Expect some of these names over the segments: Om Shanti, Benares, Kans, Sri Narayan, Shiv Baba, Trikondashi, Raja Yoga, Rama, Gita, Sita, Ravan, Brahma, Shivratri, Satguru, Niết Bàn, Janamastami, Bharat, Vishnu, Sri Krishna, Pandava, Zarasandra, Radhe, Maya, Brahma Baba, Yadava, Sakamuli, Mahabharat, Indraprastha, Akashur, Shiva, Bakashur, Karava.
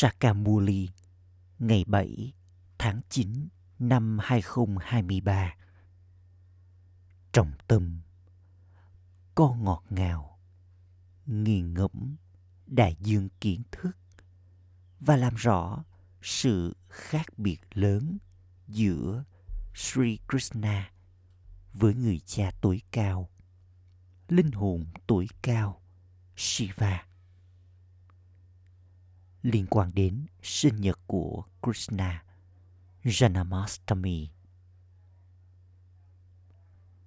Sakamuli ngày 7 tháng 9 năm 2023. Trọng tâm con ngọt ngào, nghiền ngẫm đại dương kiến thức và làm rõ sự khác biệt lớn giữa Sri Krishna với người cha tối cao, linh hồn tối cao Shiva. Liên quan đến sinh nhật của Krishna, Janamastami.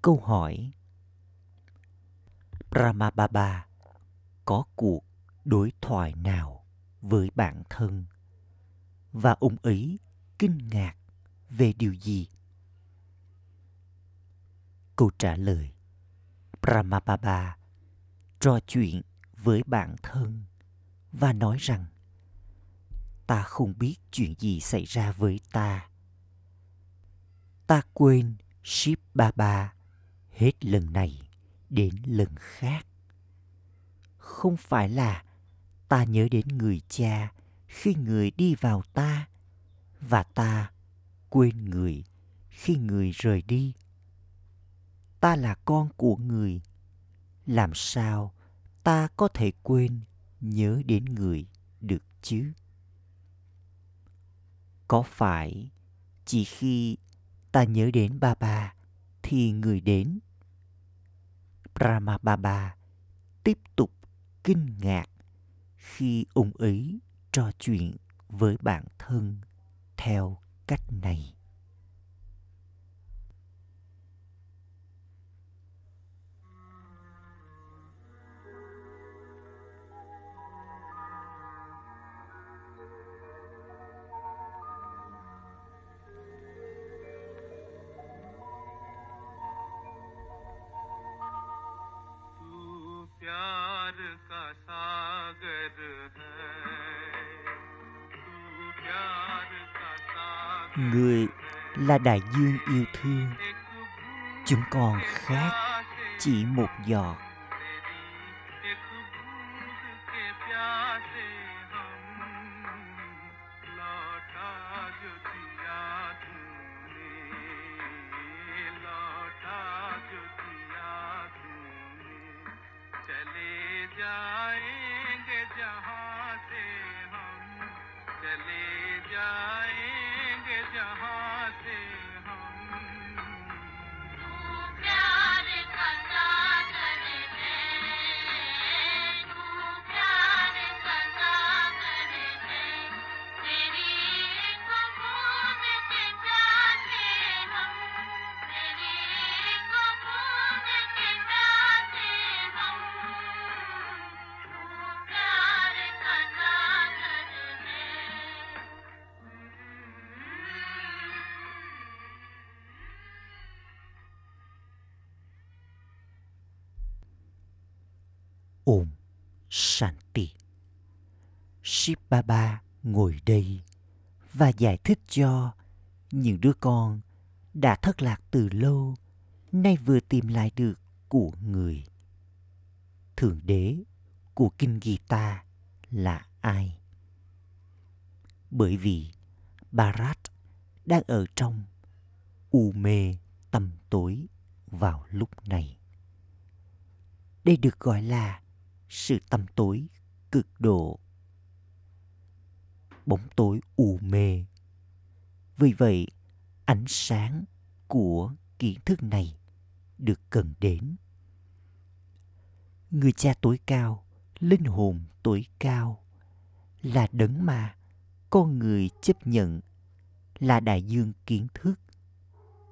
Câu hỏi: Brahma Baba có cuộc đối thoại nào với bản thân và ông ấy kinh ngạc về điều gì? Câu trả lời: Brahma Baba trò chuyện với bản thân và nói rằng ta không biết chuyện gì xảy ra với ta. Ta quên Shiv Baba hết lần này đến lần khác. Không phải là ta nhớ đến người cha khi người đi vào ta và ta quên người khi người rời đi. Ta là con của người, làm sao ta có thể quên nhớ đến người được chứ? Có phải chỉ khi ta nhớ đến Baba thì người đến? Brahma Baba tiếp tục kinh ngạc khi ông ấy trò chuyện với bản thân theo cách này. Người là đại dương yêu thương, chúng con khát chỉ một giọt. Om Shanti. Shiv Baba ngồi đây và giải thích cho những đứa con đã thất lạc từ lâu, nay vừa tìm lại được của người. Thượng đế của kinh Gita là ai? Bởi vì Bharat đang ở trong u mê tầm tối vào lúc này. Đây được gọi là sự tăm tối cực độ, bóng tối u mê. Vì vậy, ánh sáng của kiến thức này được cần đến. Người cha tối cao, linh hồn tối cao là đấng mà con người chấp nhận là đại dương kiến thức,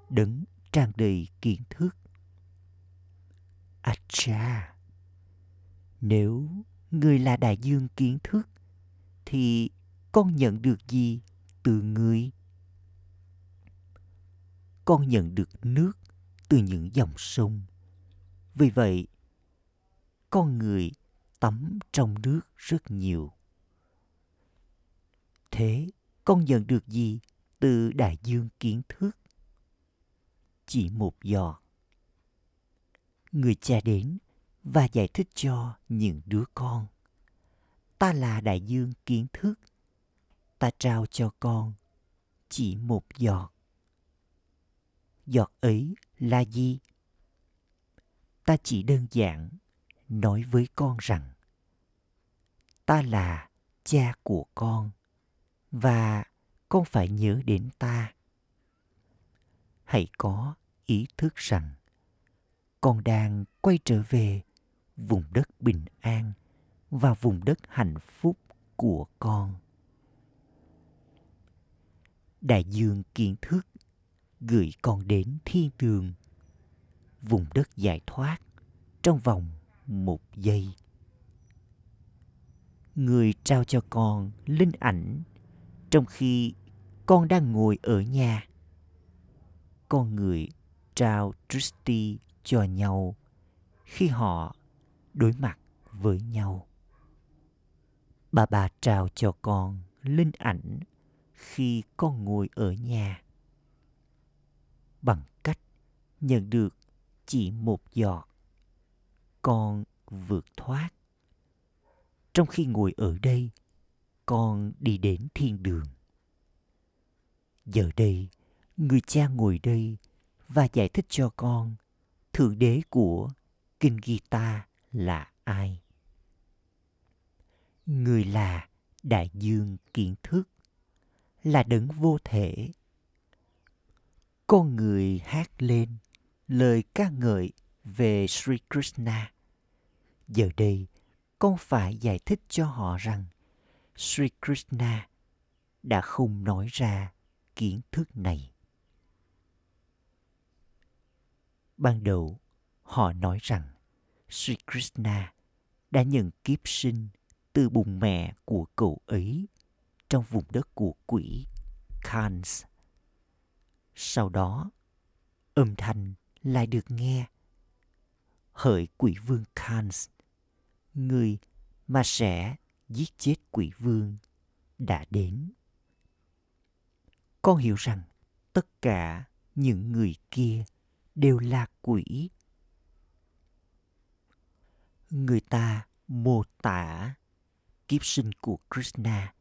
đấng tràn đầy kiến thức. Acha, nếu người là đại dương kiến thức thì con nhận được gì từ người? Con nhận được nước từ những dòng sông. Vì vậy, con người tắm trong nước rất nhiều. Thế con nhận được gì từ đại dương kiến thức? Chỉ một giọt. Người cha đến và giải thích cho những đứa con. Ta là đại dương kiến thức ta trao cho con chỉ một giọt. Giọt ấy là gì? Ta chỉ đơn giản nói với con rằng ta là cha của con và con phải nhớ đến ta. Hãy có ý thức rằng con đang quay trở về vùng đất bình an và vùng đất hạnh phúc của con. Đại dương kiến thức gửi con đến thiên đường, vùng đất giải thoát trong vòng 1 giây. Người trao cho con linh ảnh trong khi con đang ngồi ở nhà. Con người trao Trishti cho nhau khi họ đối mặt với nhau. Bà trao cho con linh ảnh khi con ngồi ở nhà. Bằng cách nhận được chỉ một giọt, con vượt thoát. Trong khi ngồi ở đây, con đi đến thiên đường. Giờ đây, người cha ngồi đây và giải thích cho con Thượng Đế của Kinh Gita là ai. Người là đại dương kiến thức, là đấng vô thể. Con người hát lên lời ca ngợi về Sri Krishna. Giờ đây, con phải giải thích cho họ rằng Sri Krishna đã không nói ra kiến thức này. Ban đầu, họ nói rằng Sri Krishna đã nhận kiếp sinh từ bụng mẹ của cậu ấy trong vùng đất của quỷ Kans. Sau đó, âm thanh lại được nghe. Hỡi quỷ vương Kans, người mà sẽ giết chết quỷ vương đã đến. Con hiểu rằng tất cả những người kia đều là quỷ. Người ta mô tả kiếp sinh của Krishna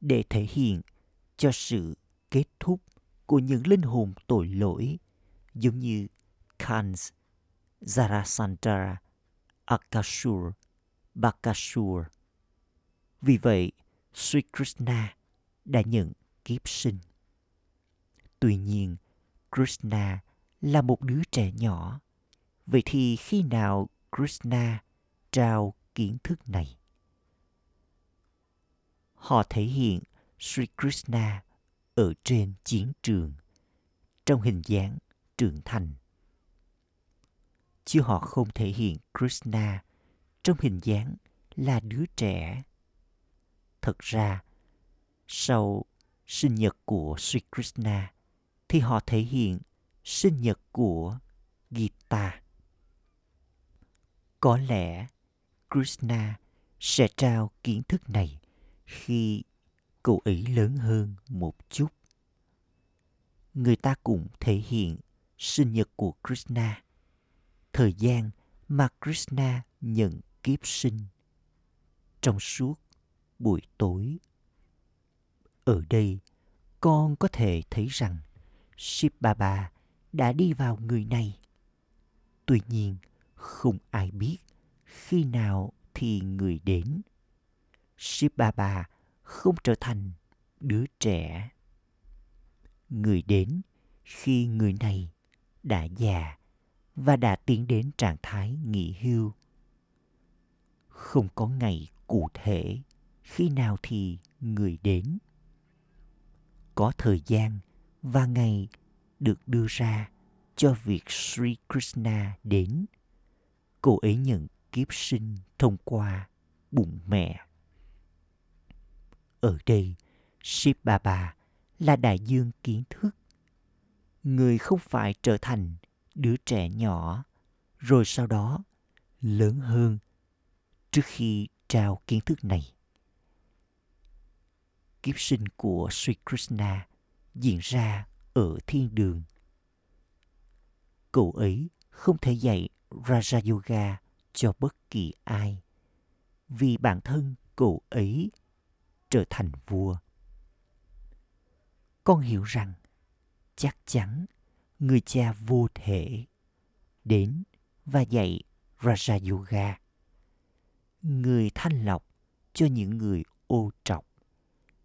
để thể hiện cho sự kết thúc của những linh hồn tội lỗi giống như Kans, Zarasandra, Akashur, Bakashur. Vì vậy, Sri Krishna đã nhận kiếp sinh. Tuy nhiên, Krishna là một đứa trẻ nhỏ. Vậy thì khi nào Krishna trao kiến thức này? Họ thể hiện Sri Krishna ở trên chiến trường, trong hình dáng trưởng thành. Chứ họ không thể hiện Krishna trong hình dáng là đứa trẻ. Thật ra, sau sinh nhật của Sri Krishna, thì họ thể hiện sinh nhật của Gita. Có lẽ Krishna sẽ trao kiến thức này khi cậu ấy lớn hơn một chút. Người ta cũng thể hiện sinh nhật của Krishna, thời gian mà Krishna nhận kiếp sinh trong suốt buổi tối. Ở đây, con có thể thấy rằng Shiv Baba đã đi vào người này. Tuy nhiên, không ai biết khi nào thì người đến. Shiv Baba không trở thành đứa trẻ. Người đến khi người này đã già và đã tiến đến trạng thái nghỉ hưu. Không có ngày cụ thể khi nào thì người đến. Có thời gian và ngày được đưa ra cho việc Sri Krishna đến. Cô ấy nhận kiếp sinh thông qua bụng mẹ. Ở đây, Shiv Baba là đại dương kiến thức. Người không phải trở thành đứa trẻ nhỏ, rồi sau đó lớn hơn trước khi trao kiến thức này. Kiếp sinh của Sri Krishna diễn ra ở thiên đường. Cậu ấy không thể dạy Raja Yoga cho bất kỳ ai, vì bản thân cậu ấy trở thành vua. con hiểu rằng chắc chắn người cha vô thể đến và dạy Raja Yoga, người thanh lọc cho những người ô trọc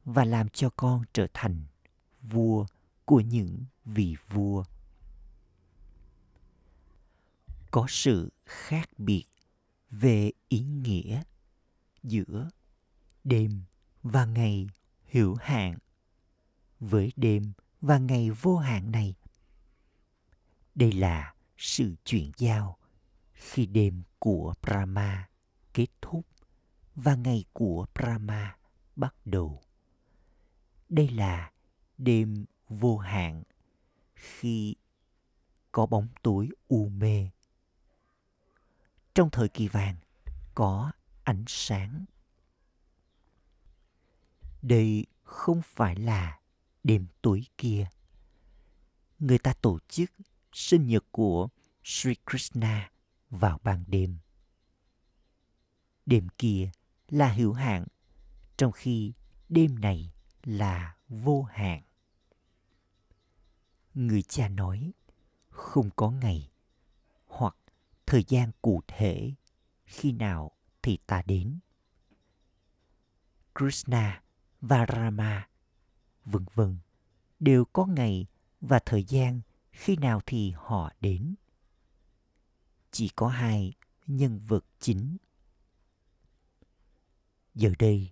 và làm cho con trở thành vua của những vị vua. Có sự khác biệt về ý nghĩa giữa đêm và ngày hữu hạn với đêm và ngày vô hạn này. Đây là sự chuyển giao khi đêm của Brahma kết thúc và ngày của Brahma bắt đầu. Đây là đêm vô hạn khi có bóng tối u mê. Trong thời kỳ vàng có ánh sáng. Đây không phải là đêm tối kia. Người ta tổ chức sinh nhật của Sri Krishna vào ban đêm. Đêm kia là hữu hạn, trong khi đêm này là vô hạn. Người cha nói không có ngày hoặc thời gian cụ thể khi nào thì ta đến. Krishna và Rama, vân vân, đều có ngày và thời gian khi nào thì họ đến. Chỉ có hai nhân vật chính. Giờ đây,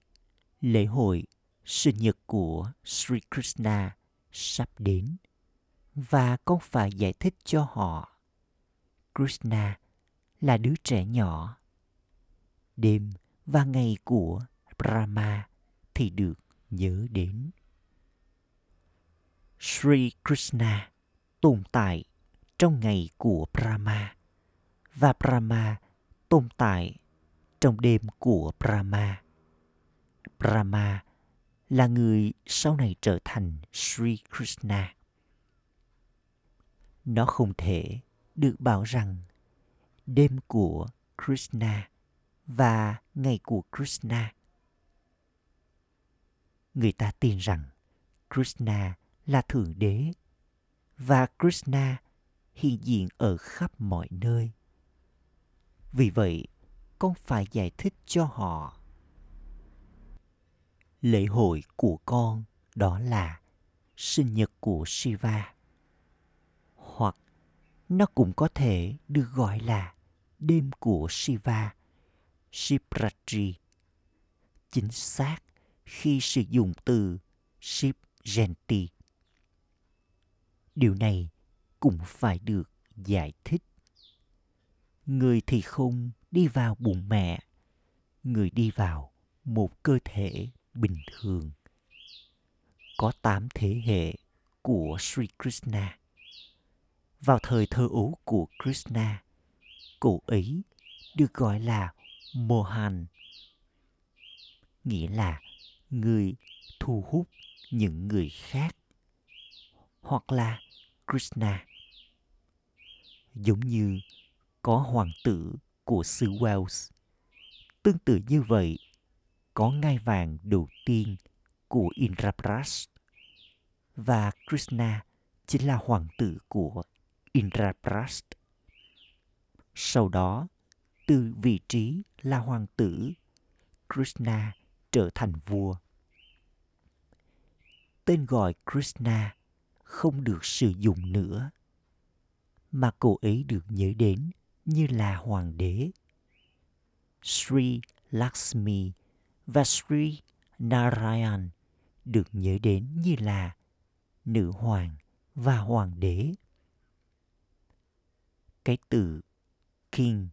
lễ hội sinh nhật của Sri Krishna sắp đến và con phải giải thích cho họ. Krishna là đứa trẻ nhỏ. Đêm và ngày của Brahma thì được nhớ đến. Sri Krishna tồn tại trong ngày của Brahma và Brahma tồn tại trong đêm của Brahma. Brahma là người sau này trở thành Sri Krishna. Nó không thể được bảo rằng đêm của Krishna và ngày của Krishna. Người ta tin rằng Krishna là Thượng Đế và Krishna hiện diện ở khắp mọi nơi. Vì vậy, con phải giải thích cho họ. Lễ hội của con đó là sinh nhật của Shiva. Hoặc nó cũng có thể được gọi là đêm của Shiva, Shivratri. Chính xác khi sử dụng từ Shiv Jayanti. Điều này cũng phải được giải thích. Người thì không đi vào bụng mẹ, người đi vào một cơ thể bình thường. Có 8 thế hệ của Sri Krishna. Vào thời thơ ấu của Krishna, cậu ấy được gọi là Mohan, nghĩa là người thu hút những người khác, hoặc là Krishna. Giống như có hoàng tử của xứ Wales, tương tự như vậy có ngai vàng đầu tiên của Indraprastha và Krishna chính là hoàng tử của Indraprastha. Sau đó, từ vị trí là hoàng tử, Krishna trở thành vua. Tên gọi Krishna không được sử dụng nữa, mà cậu ấy được nhớ đến như là hoàng đế. Sri Lakshmi và Sri Narayan được nhớ đến như là nữ hoàng và hoàng đế. Cái từ king,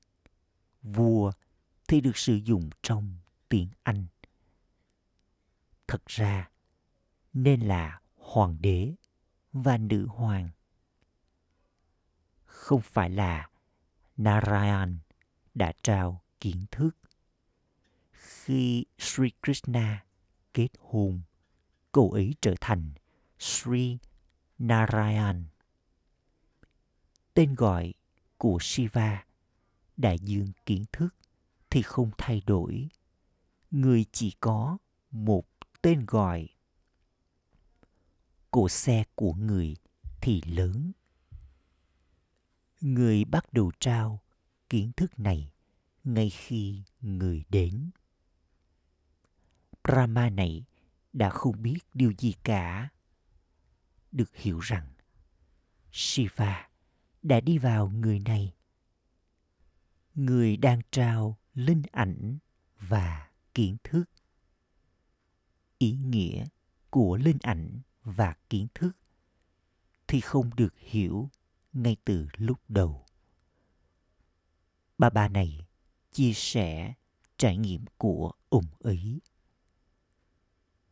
vua, thì được sử dụng trong tiếng Anh. Thật ra, nên là hoàng đế và nữ hoàng. Không phải là Narayan đã trao kiến thức. Khi Sri Krishna kết hôn, cậu ấy trở thành Sri Narayan. Tên gọi của Shiva, đại dương kiến thức, thì không thay đổi. Người chỉ có một tên gọi. của xe của người thì lớn. Người bắt đầu trao kiến thức này ngay khi người đến. Brahma này đã không biết điều gì cả. Được hiểu rằng Shiva đã đi vào người này. Người đang trao linh ảnh và kiến thức. Ý nghĩa của linh ảnh và kiến thức thì không được hiểu ngay từ lúc đầu. Bà này chia sẻ trải nghiệm của ông ấy.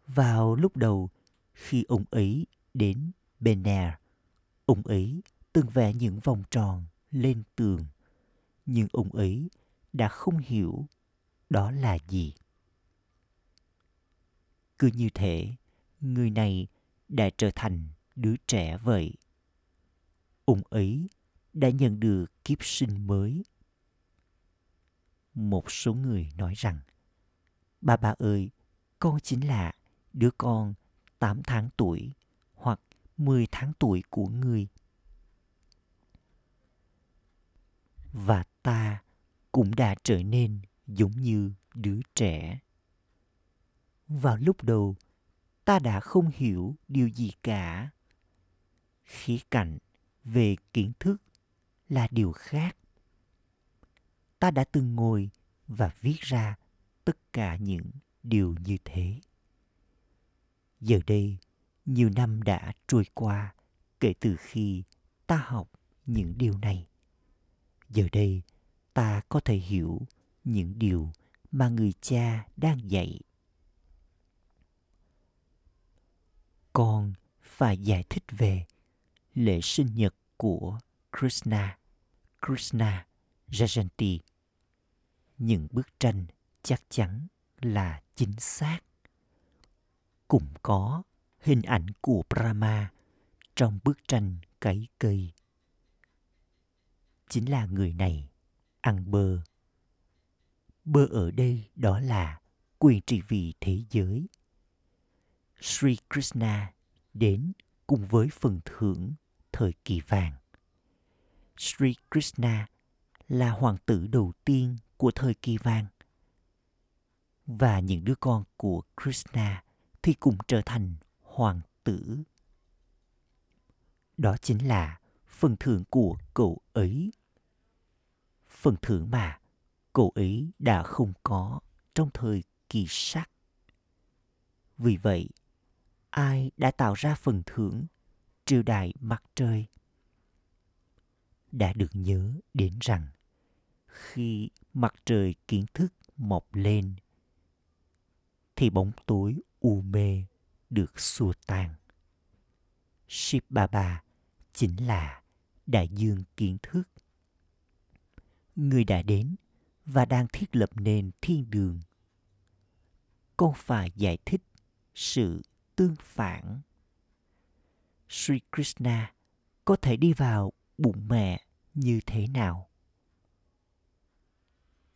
Vào lúc đầu, khi ông ấy đến Benares, ông ấy từng vẽ những vòng tròn lên tường, nhưng ông ấy đã không hiểu đó là gì. Cứ như thế, người này đã trở thành đứa trẻ vậy. Ông ấy đã nhận được kiếp sinh mới. Một số người nói rằng, Bà ơi, con chính là đứa con 8 tháng tuổi hoặc 10 tháng tuổi của người. Và ta cũng đã trở nên giống như đứa trẻ. Vào lúc đầu, ta đã không hiểu điều gì cả. Khía cạnh về kiến thức là điều khác. Ta đã từng ngồi và viết ra tất cả những điều như thế. Giờ đây, nhiều năm đã trôi qua kể từ khi ta học những điều này. Giờ đây, ta có thể hiểu những điều mà người cha đang dạy. Con phải giải thích về lễ sinh nhật của Krishna Jayanti. Những bức tranh chắc chắn là chính xác. Cũng có hình ảnh của Brahma trong bức tranh cấy cây. Chính là người này ăn bơ. Bơ ở đây đó là quyền trị vì thế giới. Sri Krishna đến cùng với phần thưởng thời kỳ vàng. Sri Krishna là hoàng tử đầu tiên của thời kỳ vàng. Và những đứa con của Krishna thì cũng trở thành hoàng tử. Đó chính là phần thưởng của cậu ấy. Phần thưởng mà cậu ấy đã không có trong thời kỳ sắc. Vì vậy, ai đã tạo ra phần thưởng triều đại mặt trời? Đã được nhớ đến rằng, khi mặt trời kiến thức mọc lên, thì bóng tối u mê được xua tan. Shiv Baba chính là đại dương kiến thức. Người đã đến và đang thiết lập nên thiên đường. Con phải giải thích sự tương phản. Sri Krishna có thể đi vào bụng mẹ như thế nào?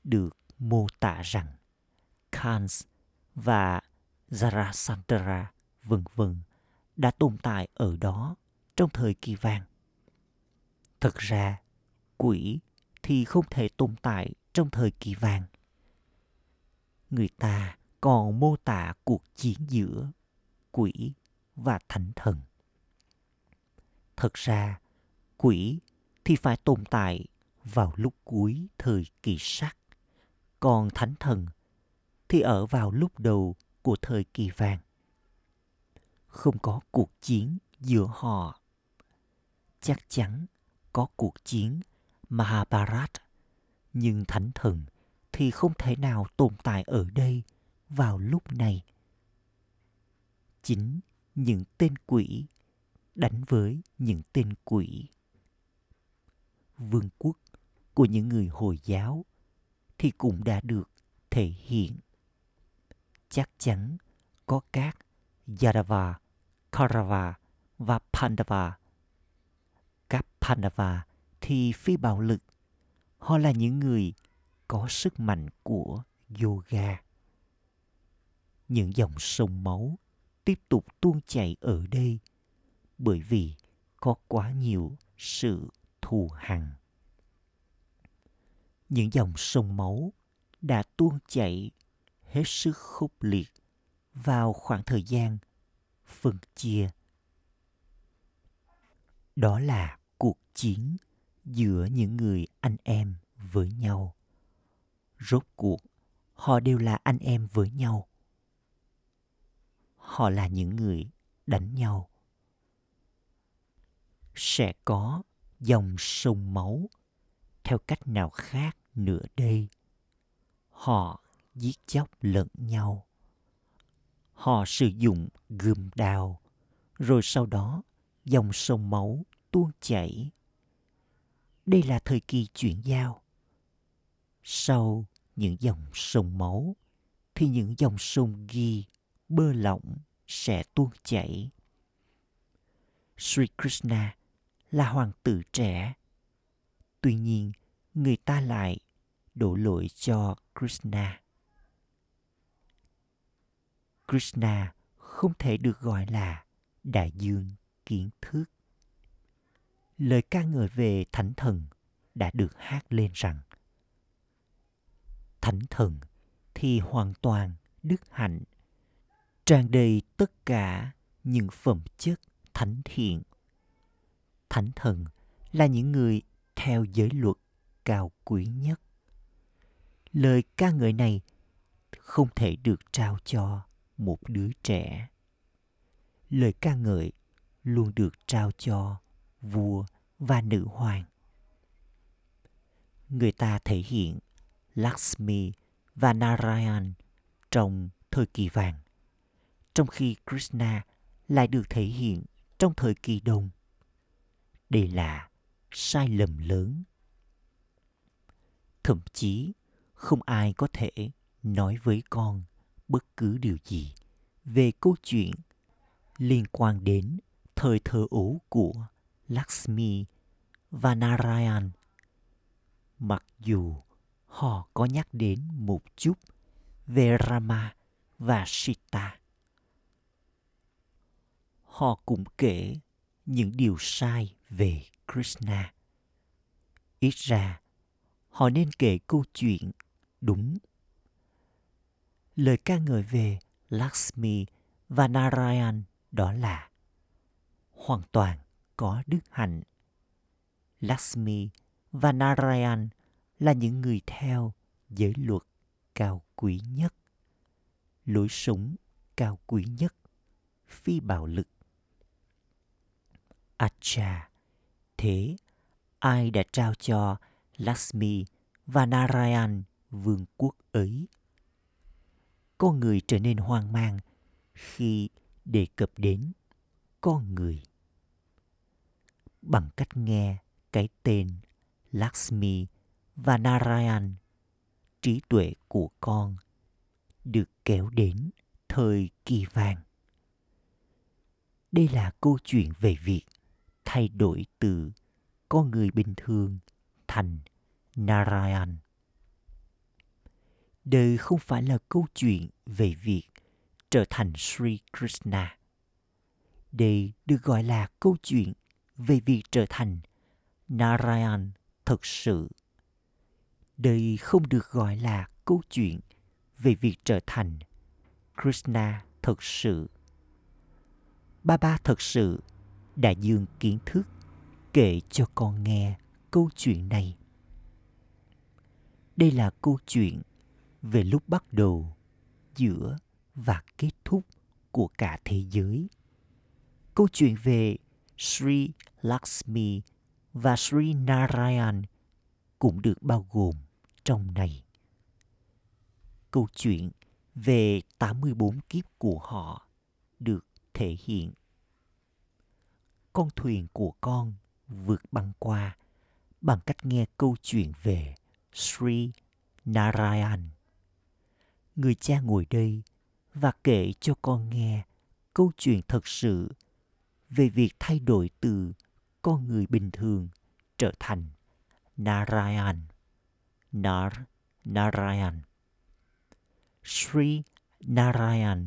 Được mô tả rằng Kans và Zarasandra v.v. đã tồn tại ở đó trong thời kỳ vàng. Thật ra, quỷ thì không thể tồn tại trong thời kỳ vàng. Người ta còn mô tả cuộc chiến giữa quỷ và thánh thần. Thật ra, quỷ thì phải tồn tại vào lúc cuối thời kỳ sắc, còn thánh thần thì ở vào lúc đầu của thời kỳ vàng. Không có cuộc chiến giữa họ. Chắc chắn có cuộc chiến Mahabharat, nhưng thánh thần thì không thể nào tồn tại ở đây vào lúc này. Chính những tên quỷ đánh với những tên quỷ. Vương quốc của những người Hồi giáo thì cũng đã được thể hiện. Chắc chắn có các Yadava, Karava và Pandava. Các Pandava thì phi bạo lực. Họ là những người có sức mạnh của yoga. Những dòng sông máu tiếp tục tuôn chảy ở đây bởi vì có quá nhiều sự thù hằn. Những dòng sông máu đã tuôn chảy hết sức khốc liệt vào khoảng thời gian phân chia. Đó là cuộc chiến giữa những người anh em với nhau. Rốt cuộc, họ đều là anh em với nhau. Họ là những người đánh nhau. Sẽ có dòng sông máu theo cách nào khác nữa đây? Họ giết chóc lẫn nhau. Họ sử dụng gươm đao, rồi sau đó dòng sông máu tuôn chảy. Đây là thời kỳ chuyển giao. Sau những dòng sông máu, thì những dòng sông ghi bơ lỏng sẽ tuôn chảy. Sri Krishna là hoàng tử trẻ. Tuy nhiên, người ta lại đổ lỗi cho Krishna. Krishna không thể được gọi là đại dương kiến thức. Lời ca ngợi về Thánh Thần đã được hát lên rằng Thánh Thần thì hoàn toàn đức hạnh, tràn đầy tất cả những phẩm chất thánh thiện. Thánh Thần là những người theo giới luật cao quý nhất. Lời ca ngợi này không thể được trao cho một đứa trẻ. Lời ca ngợi luôn được trao cho vua và nữ hoàng. Người ta thể hiện Lakshmi và Narayan trong thời kỳ vàng, trong khi Krishna lại được thể hiện trong thời kỳ đông. Đây là sai lầm lớn. Thậm chí không ai có thể nói với con bất cứ điều gì về câu chuyện liên quan đến thời thơ ấu của Lakshmi và Narayan. Mặc dù họ có nhắc đến một chút về Rama và Sita. Họ cũng kể những điều sai về Krishna. Ít ra, họ nên kể câu chuyện đúng. Lời ca ngợi về Lakshmi và Narayan đó là hoàn toàn có đức hạnh. Lakshmi và Narayan là những người theo giới luật cao quý nhất, lối sống cao quý nhất, phi bạo lực. Acha, thế ai đã trao cho Lakshmi và Narayan vương quốc ấy? Con người trở nên hoang mang khi đề cập đến con người. Bằng cách nghe cái tên Lakshmi và Narayan, trí tuệ của con được kéo đến thời kỳ vàng. Đây là câu chuyện về việc thay đổi từ con người bình thường thành Narayan. Đây không phải là câu chuyện về việc trở thành Sri Krishna. Đây được gọi là câu chuyện về việc trở thành Narayan thật sự. Đây không được gọi là câu chuyện về việc trở thành Krishna thật sự. Baba thật sự, đại dương kiến thức, kể cho con nghe câu chuyện này. Đây là câu chuyện về lúc bắt đầu, giữa và kết thúc của cả thế giới. Câu chuyện về Sri Lakshmi và Sri Narayan cũng được bao gồm trong này. Câu chuyện về 84 kiếp của họ được thể hiện. Con thuyền của con vượt băng qua bằng cách nghe câu chuyện về Sri Narayan. Người cha ngồi đây và kể cho con nghe câu chuyện thật sự về việc thay đổi từ con người bình thường trở thành Narayan. Narayan. Sri Narayan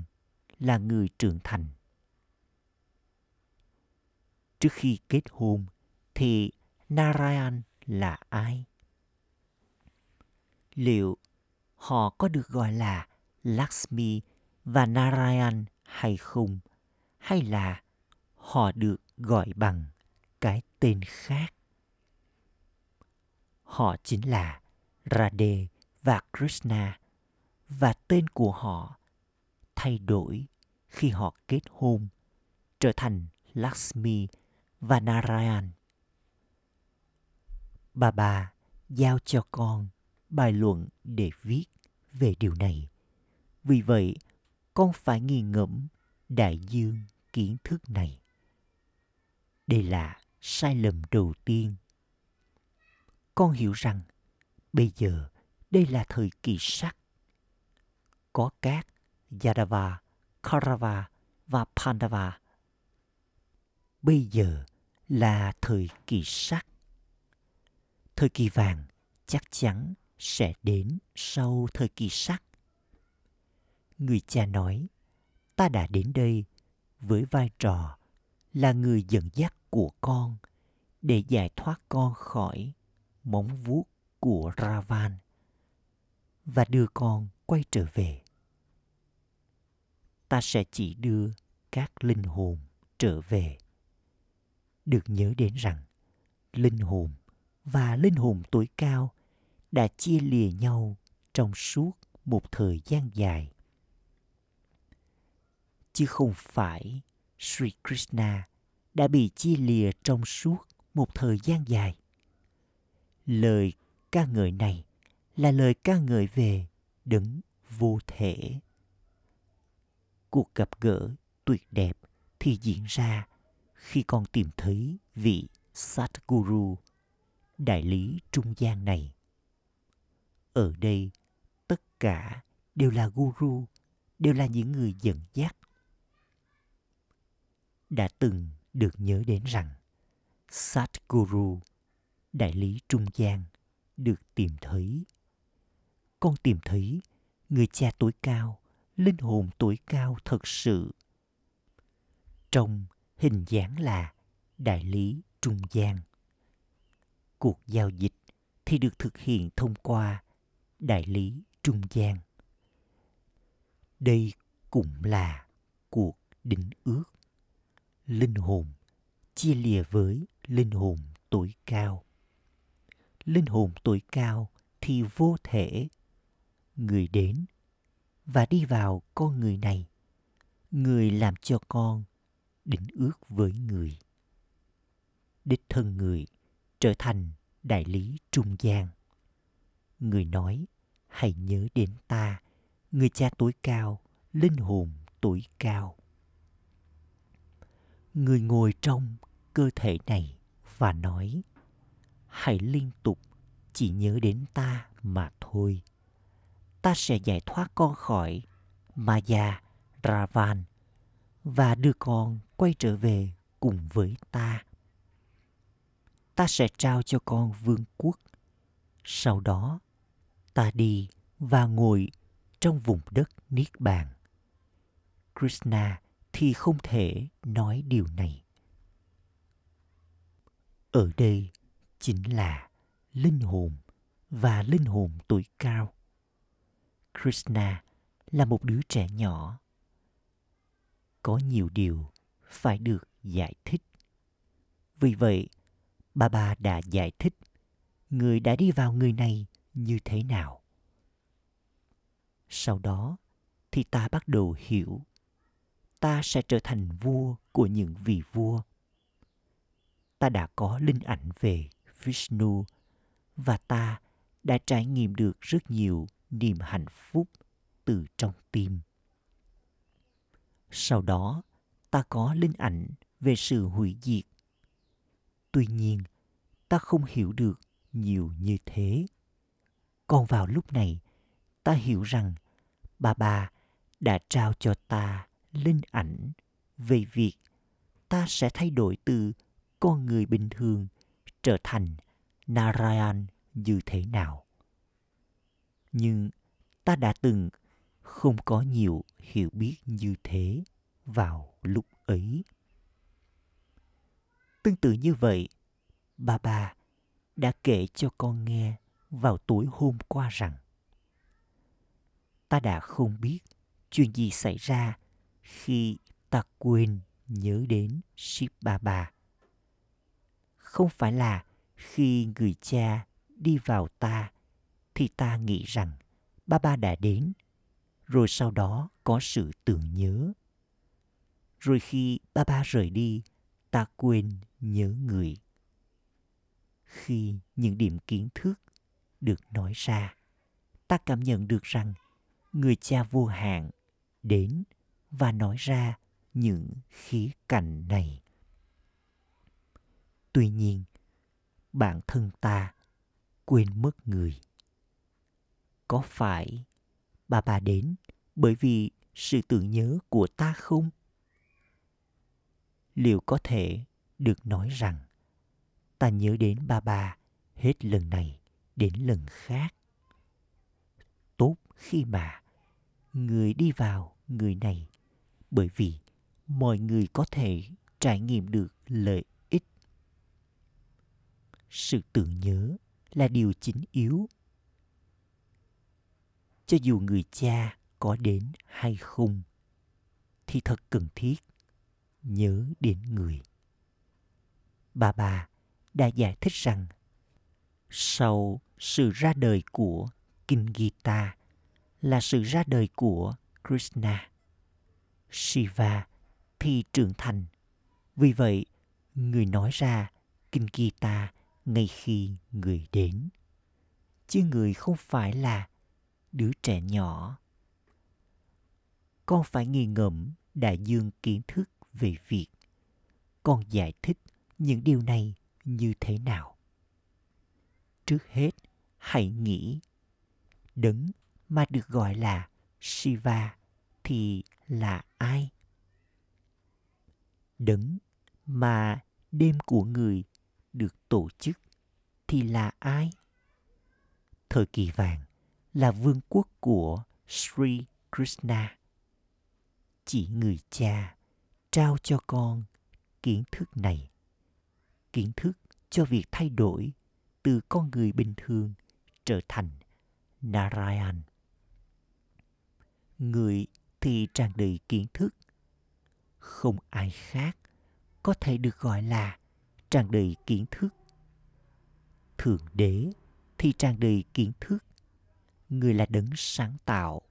là người trưởng thành. trước khi kết hôn thì Narayan là ai? Liệu họ có được gọi là Lakshmi và Narayan hay không? Hay là họ được gọi bằng cái tên khác? Họ chính là Radhe và Krishna, và tên của họ thay đổi khi họ kết hôn, trở thành Lakshmi và Narayan. Bà giao cho con bài luận để viết về điều này. Vì vậy, con phải nghiền ngẫm đại dương kiến thức này. Đây là sai lầm đầu tiên. Con hiểu rằng bây giờ đây là thời kỳ sắc. Có các Yadava, Karava và Pandava. Bây giờ là thời kỳ sắc. Thời kỳ vàng chắc chắn sẽ đến sau thời kỳ sắc. Người cha nói, ta đã đến đây với vai trò là người dẫn dắt của con để giải thoát con khỏi móng vuốt của Ravan và đưa con quay trở về. Ta sẽ chỉ đưa các linh hồn trở về. Được nhớ đến rằng, linh hồn và linh hồn tối cao đã chia lìa nhau trong suốt một thời gian dài. Chứ không phải Sri Krishna đã bị chia lìa trong suốt một thời gian dài. Lời ca ngợi này là lời ca ngợi về đấng vô thể. Cuộc gặp gỡ tuyệt đẹp thì diễn ra khi con tìm thấy vị Satguru, đại lý trung gian này. Ở đây, tất cả đều là guru, đều là những người dẫn dắt. Đã từng được nhớ đến rằng, Satguru, đại lý trung gian, được tìm thấy. Con tìm thấy người cha tối cao, linh hồn tối cao thật sự. Trong hình dáng là đại lý trung gian. Cuộc giao dịch thì được thực hiện thông qua đại lý trung gian. Đây cũng là cuộc đính ước. Linh hồn chia lìa với linh hồn tối cao. Linh hồn tối cao thì vô thể. Người đến và đi vào con người này. Người làm cho con đính ước với người. Đích thân người trở thành đại lý trung gian. Người nói, hãy nhớ đến ta, người cha tối cao, linh hồn tối cao. Người ngồi trong cơ thể này và nói, hãy liên tục chỉ nhớ đến ta mà thôi. Ta sẽ giải thoát con khỏi Maya, Ravan và đưa con quay trở về cùng với ta. Ta sẽ trao cho con vương quốc. Sau đó, ta đi và ngồi trong vùng đất Niết Bàn. Krishna thì không thể nói điều này. Ở đây chính là linh hồn và linh hồn tuổi cao. Krishna là một đứa trẻ nhỏ. Có nhiều điều phải được giải thích. Vì vậy, Baba đã giải thích người đã đi vào người này như thế nào. Sau đó thì ta bắt đầu hiểu. Ta sẽ trở thành vua của những vị vua. Ta đã có linh ảnh về Vishnu và ta đã trải nghiệm được rất nhiều niềm hạnh phúc từ trong tim. Sau đó, ta có linh ảnh về sự hủy diệt. Tuy nhiên, ta không hiểu được nhiều như thế. Còn vào lúc này, ta hiểu rằng Baba đã trao cho ta linh ảnh về việc ta sẽ thay đổi từ con người bình thường trở thành Narayan như thế nào. Nhưng ta đã từng không có nhiều hiểu biết như thế vào lúc ấy. Tương tự như vậy, Baba đã kể cho con nghe vào tối hôm qua rằng ta đã không biết chuyện gì xảy ra khi ta quên nhớ đến Shiv Baba. Không phải là khi người cha đi vào ta thì ta nghĩ rằng Baba đã đến, rồi sau đó có sự tưởng nhớ. Rồi khi Baba rời đi, ta quên nhớ người. Khi những điểm kiến thức được nói ra, ta cảm nhận được rằng người cha vô hạn đến và nói ra những khía cạnh này. Tuy nhiên, bản thân ta quên mất người. Có phải Baba đến bởi vì sự tưởng nhớ của ta không? Liệu có thể được nói rằng ta nhớ đến Baba hết lần này đến lần khác? Tốt khi mà người đi vào người này, bởi vì mọi người có thể trải nghiệm được lợi ích. Sự tưởng nhớ là điều chính yếu. Cho dù người cha có đến hay không, thì thật cần thiết nhớ đến người. Baba đã giải thích rằng sau sự ra đời của Kinh Gita là sự ra đời của Krishna, Shiva thì trưởng thành. Vì vậy, người nói ra Kinh Gita ngay khi người đến. Chứ người không phải là đứa trẻ nhỏ. Con phải nghi ngẫm đại dương kiến thức về việc con giải thích những điều này như thế nào. Trước hết, hãy nghĩ đấng mà được gọi là Shiva thì là ai? Đấng mà đêm của người được tổ chức thì là ai? Thời kỳ vàng là vương quốc của Sri Krishna. Chỉ người cha trao cho con kiến thức này. Kiến thức cho việc thay đổi từ con người bình thường trở thành Narayan. Người thì tràn đầy kiến thức. Không ai khác có thể được gọi là tràn đầy kiến thức. Thượng đế thì tràn đầy kiến thức. Người là đấng sáng tạo,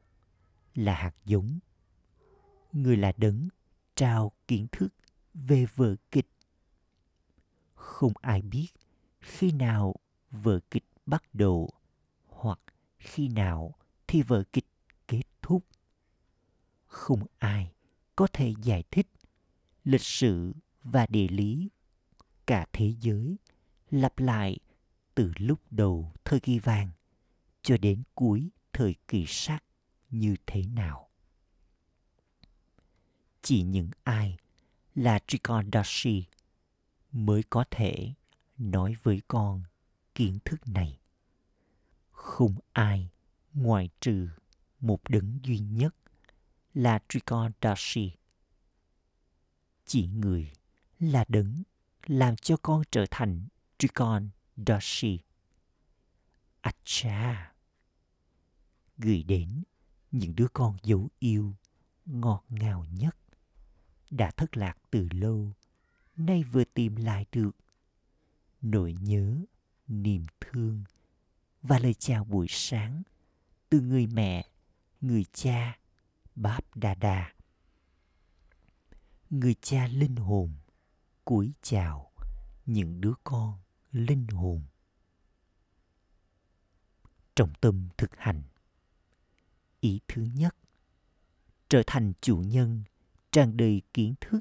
là hạt giống. Người là đấng trao kiến thức về vở kịch. Không ai biết khi nào vở kịch bắt đầu hoặc khi nào thì vở kịch kết thúc. Không ai có thể giải thích lịch sử và địa lý. Cả thế giới lặp lại từ lúc đầu thời kỳ vàng cho đến cuối thời kỳ sắt như thế nào. Chỉ những ai là Trikondashi mới có thể nói với con kiến thức này. Không ai ngoại trừ một đấng duy nhất là Trikondashi. Chỉ người là đấng làm cho con trở thành Trikondashi. Acha! Gửi đến những đứa con dấu yêu ngọt ngào nhất, đã thất lạc từ lâu, nay vừa tìm lại được nỗi nhớ, niềm thương và lời chào buổi sáng từ người mẹ, người cha, Báp Đà Đà. Người cha linh hồn cúi chào những đứa con linh hồn. Trọng tâm thực hành. Ý thứ nhất, trở thành chủ nhân tràn đầy kiến thức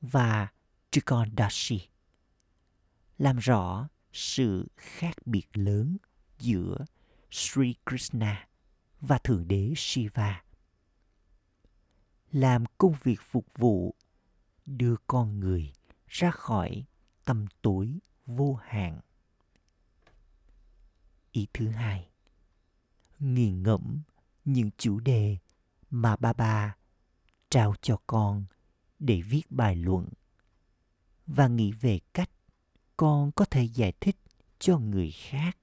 và Trikondashi. Làm rõ sự khác biệt lớn giữa Sri Krishna và Thượng Đế Shiva. Làm công việc phục vụ, đưa con người ra khỏi tăm tối vô hạn. Ý thứ hai, nghiền ngẫm những chủ đề mà Baba trao cho con để viết bài luận và nghĩ về cách con có thể giải thích cho người khác.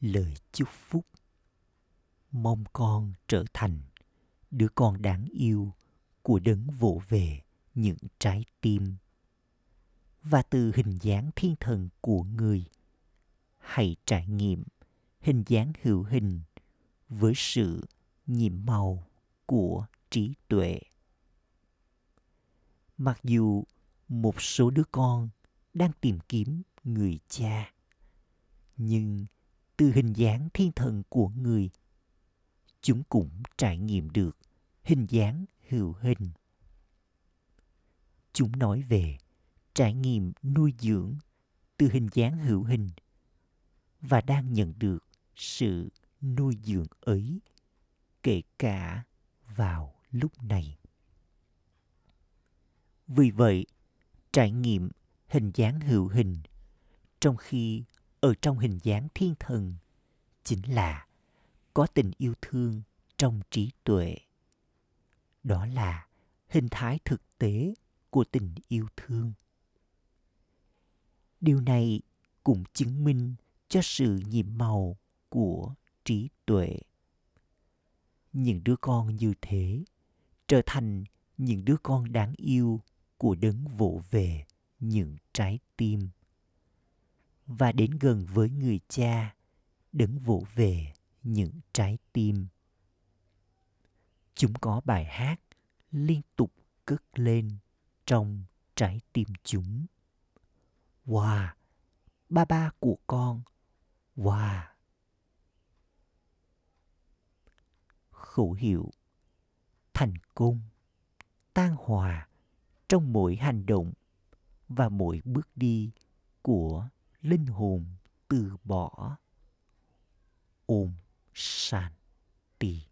Lời chúc phúc. Mong con trở thành đứa con đáng yêu của đấng vỗ về những trái tim. Và từ hình dáng thiên thần của người, hãy trải nghiệm hình dáng hữu hình với sự nhiệm màu của trí tuệ. Mặc dù một số đứa con đang tìm kiếm người cha, nhưng từ hình dáng thiên thần của người, chúng cũng trải nghiệm được hình dáng hữu hình. Chúng nói về trải nghiệm nuôi dưỡng từ hình dáng hữu hình và đang nhận được sự nuôi dưỡng ấy, kể cả vào lúc này. Vì vậy, trải nghiệm hình dáng hữu hình trong khi ở trong hình dáng thiên thần chính là có tình yêu thương trong trí tuệ. Đó là hình thái thực tế của tình yêu thương. Điều này cũng chứng minh cho sự nhiệm màu của trí tuệ. Những đứa con như thế trở thành những đứa con đáng yêu của đấng vỗ về những trái tim và đến gần với người cha, đấng vỗ về những trái tim. Chúng có bài hát liên tục cất lên trong trái tim chúng. Wow, ba ba của con, wow. Khẩu hiệu thành công, tan hòa trong mỗi hành động và mỗi bước đi của linh hồn từ bỏ. Om Shanti.